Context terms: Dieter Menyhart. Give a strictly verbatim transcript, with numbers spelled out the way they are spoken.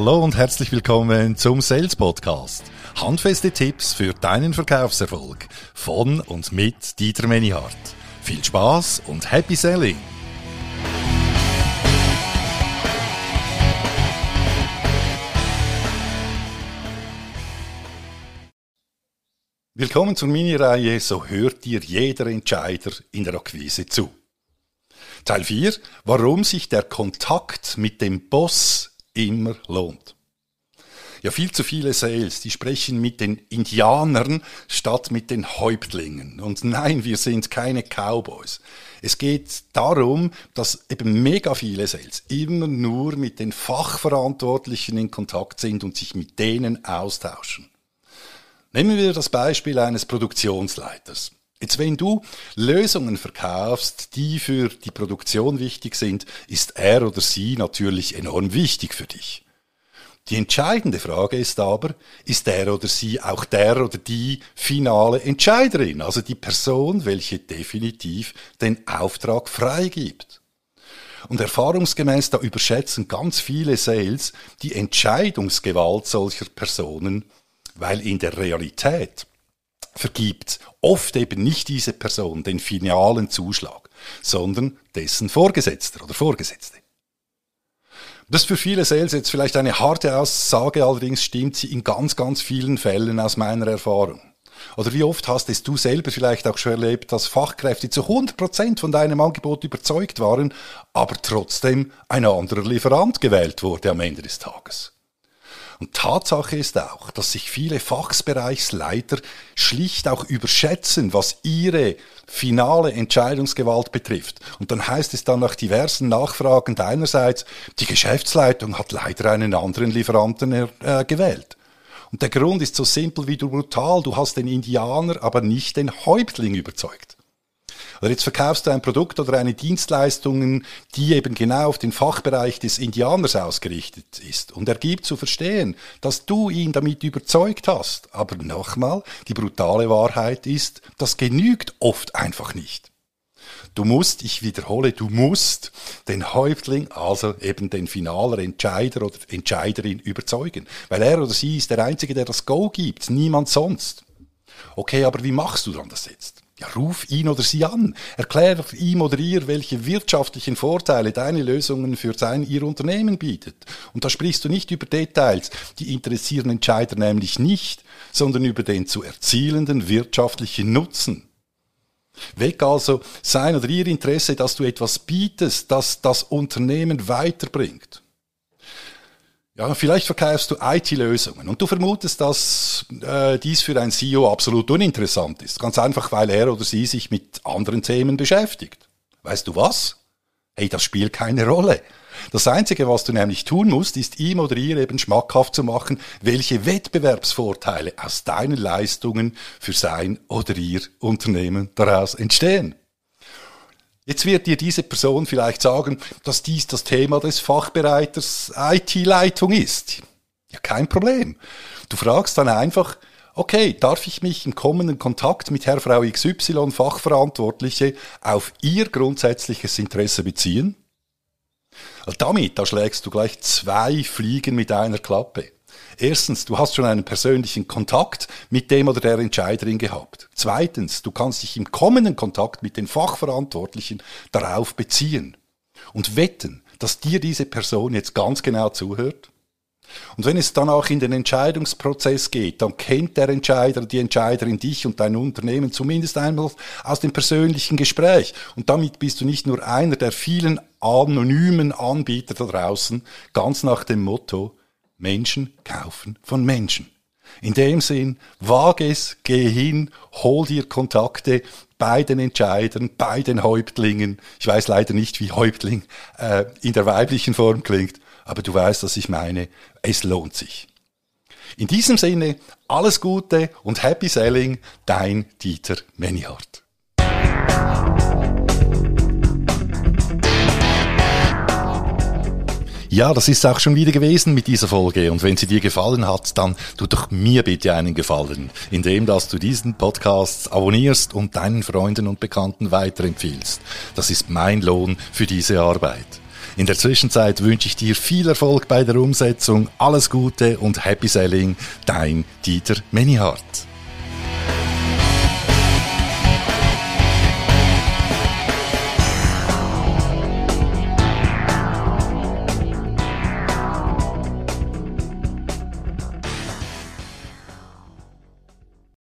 Hallo und herzlich willkommen zum Sales Podcast. Handfeste Tipps für deinen Verkaufserfolg von und mit Dieter Menyhart. Viel Spaß und Happy Selling! Willkommen zur Mini-Reihe «So hört dir jeder Entscheider in der Akquise zu». Teil vier – Warum sich der Kontakt mit dem Boss immer lohnt. Ja, viel zu viele Sales, die sprechen mit den Indianern statt mit den Häuptlingen. Und nein, wir sind keine Cowboys. Es geht darum, dass eben mega viele Sales immer nur mit den Fachverantwortlichen in Kontakt sind und sich mit denen austauschen. Nehmen wir das Beispiel eines Produktionsleiters. Jetzt, wenn du Lösungen verkaufst, die für die Produktion wichtig sind, ist er oder sie natürlich enorm wichtig für dich. Die entscheidende Frage ist aber, ist er oder sie auch der oder die finale Entscheiderin, also die Person, welche definitiv den Auftrag freigibt? Und erfahrungsgemäß, da überschätzen ganz viele Sales die Entscheidungsgewalt solcher Personen, weil in der Realität vergibt oft eben nicht diese Person den finalen Zuschlag, sondern dessen Vorgesetzter oder Vorgesetzte. Das ist für viele Sales jetzt vielleicht eine harte Aussage, allerdings stimmt sie in ganz, ganz vielen Fällen aus meiner Erfahrung. Oder wie oft hast es du selber vielleicht auch schon erlebt, dass Fachkräfte zu hundert Prozent von deinem Angebot überzeugt waren, aber trotzdem ein anderer Lieferant gewählt wurde am Ende des Tages. Und Tatsache ist auch, dass sich viele Fachbereichsleiter schlicht auch überschätzen, was ihre finale Entscheidungsgewalt betrifft. Und dann heißt es dann nach diversen Nachfragen deinerseits, die Geschäftsleitung hat leider einen anderen Lieferanten äh, gewählt. Und der Grund ist so simpel wie du brutal, du hast den Indianer, aber nicht den Häuptling überzeugt. Oder jetzt verkaufst du ein Produkt oder eine Dienstleistung, die eben genau auf den Fachbereich des Indianers ausgerichtet ist. Und er gibt zu verstehen, dass du ihn damit überzeugt hast. Aber nochmal, die brutale Wahrheit ist, das genügt oft einfach nicht. Du musst, ich wiederhole, du musst den Häuptling, also eben den finalen Entscheider oder Entscheiderin überzeugen. Weil er oder sie ist der Einzige, der das Go gibt, niemand sonst. Okay, aber wie machst du dann das jetzt? Ja, ruf ihn oder sie an. Erklär ihm oder ihr, welche wirtschaftlichen Vorteile deine Lösungen für sein, ihr Unternehmen bietet. Und da sprichst du nicht über Details, die interessieren Entscheider nämlich nicht, sondern über den zu erzielenden wirtschaftlichen Nutzen. Weg also sein oder ihr Interesse, dass du etwas bietest, das das Unternehmen weiterbringt. Ja, vielleicht verkaufst du I T-Lösungen und du vermutest, dass äh, dies für einen C E O absolut uninteressant ist. Ganz einfach, weil er oder sie sich mit anderen Themen beschäftigt. Weißt du was? Hey, das spielt keine Rolle. Das Einzige, was du nämlich tun musst, ist ihm oder ihr eben schmackhaft zu machen, welche Wettbewerbsvorteile aus deinen Leistungen für sein oder ihr Unternehmen daraus entstehen. Jetzt wird dir diese Person vielleicht sagen, dass dies das Thema des Fachbereichs I T-Leitung ist. Ja, kein Problem. Du fragst dann einfach, okay, darf ich mich im kommenden Kontakt mit Herr Frau X Y Fachverantwortliche auf ihr grundsätzliches Interesse beziehen? Damit, da schlägst du gleich zwei Fliegen mit einer Klappe. Erstens, du hast schon einen persönlichen Kontakt mit dem oder der Entscheiderin gehabt. Zweitens, du kannst dich im kommenden Kontakt mit den Fachverantwortlichen darauf beziehen und wetten, dass dir diese Person jetzt ganz genau zuhört. Und wenn es danach in den Entscheidungsprozess geht, dann kennt der Entscheider, die Entscheiderin dich und dein Unternehmen zumindest einmal aus dem persönlichen Gespräch. Und damit bist du nicht nur einer der vielen anonymen Anbieter da draußen, ganz nach dem Motto, Menschen kaufen von Menschen. In dem Sinn, wage es, geh hin, hol dir Kontakte bei den Entscheidern, bei den Häuptlingen. Ich weiß leider nicht, wie Häuptling äh, in der weiblichen Form klingt, aber du weißt, was ich meine. Es lohnt sich. In diesem Sinne, alles Gute und Happy Selling, dein Dieter Menyhart. Ja, das ist auch schon wieder gewesen mit dieser Folge. Und wenn sie dir gefallen hat, dann tu doch mir bitte einen Gefallen, indem dass du diesen Podcast abonnierst und deinen Freunden und Bekannten weiterempfiehlst. Das ist mein Lohn für diese Arbeit. In der Zwischenzeit wünsche ich dir viel Erfolg bei der Umsetzung, alles Gute und Happy Selling, dein Dieter Menyhart.